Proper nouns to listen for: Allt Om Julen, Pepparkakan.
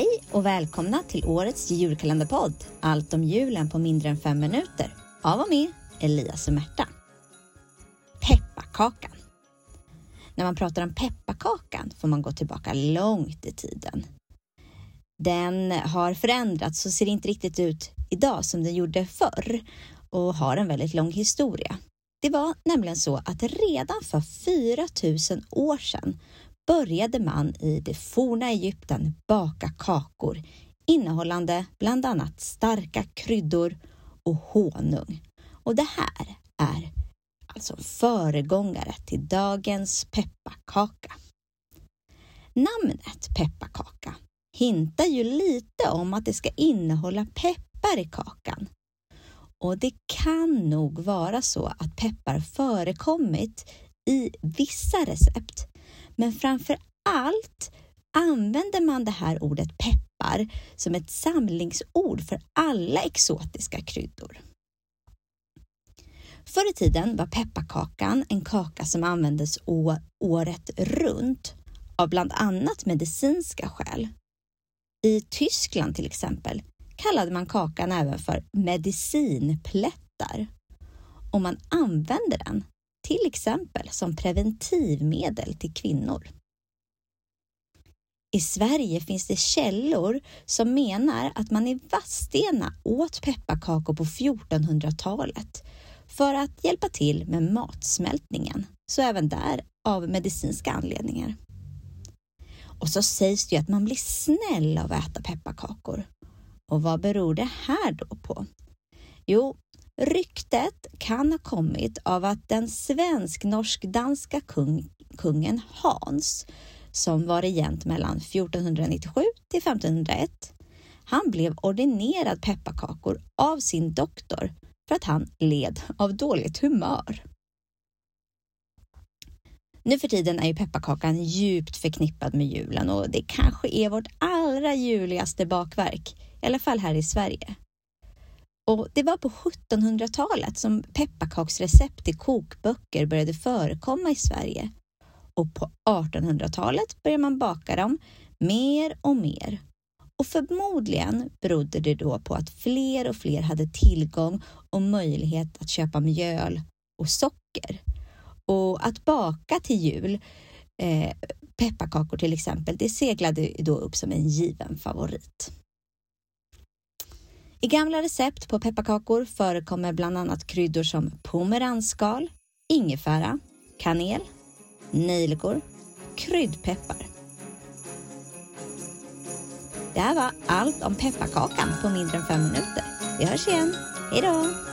Hej och välkomna till årets julkalenderpodd Allt om julen på mindre än 5 minuter. Av och med Elias och Märta. Pepparkakan. När man pratar om pepparkakan får man gå tillbaka långt i tiden. Den har förändrats och ser inte riktigt ut idag som den gjorde förr och har en väldigt lång historia. Det var nämligen så att redan för 4000 år sedan började man i det forna Egypten baka kakor innehållande bland annat starka kryddor och honung. Och det här är alltså föregångare till dagens pepparkaka. Namnet pepparkaka hintar ju lite om att det ska innehålla peppar i kakan. Och det kan nog vara så att peppar förekommit i vissa recept. Men framför allt använder man det här ordet peppar som ett samlingsord för alla exotiska kryddor. Förr i tiden var pepparkakan en kaka som användes året runt av bland annat medicinska skäl. I Tyskland till exempel kallade man kakan även för medicinplättar och man använde den till exempel som preventivmedel till kvinnor. I Sverige finns det källor som menar att man i Vadstena åt pepparkakor på 1400-talet för att hjälpa till med matsmältningen, så även där av medicinska anledningar. Och så sägs det ju att man blir snäll av att äta pepparkakor. Och vad beror det här då på? Jo, ryktet kan ha kommit av att den svensk-norsk-danska kungen Hans, som var regent mellan 1497 till 1501, han blev ordinerad pepparkakor av sin doktor för att han led av dåligt humör. Nu för tiden är ju pepparkakan djupt förknippad med julen och det kanske är vårt allra juligaste bakverk, i alla fall här i Sverige. Och det var på 1700-talet som pepparkaksrecept i kokböcker började förekomma i Sverige. Och på 1800-talet började man baka dem mer och mer. Och förmodligen berodde det då på att fler och fler hade tillgång och möjlighet att köpa mjöl och socker. Och att baka till jul, pepparkakor till exempel, det seglade då upp som en given favorit. I gamla recept på pepparkakor förekommer bland annat kryddor som pomeransskal, ingefära, kanel, nejlikor, kryddpeppar. Det här var allt om pepparkakan på mindre än 5 minuter. Vi hörs igen. Hej då!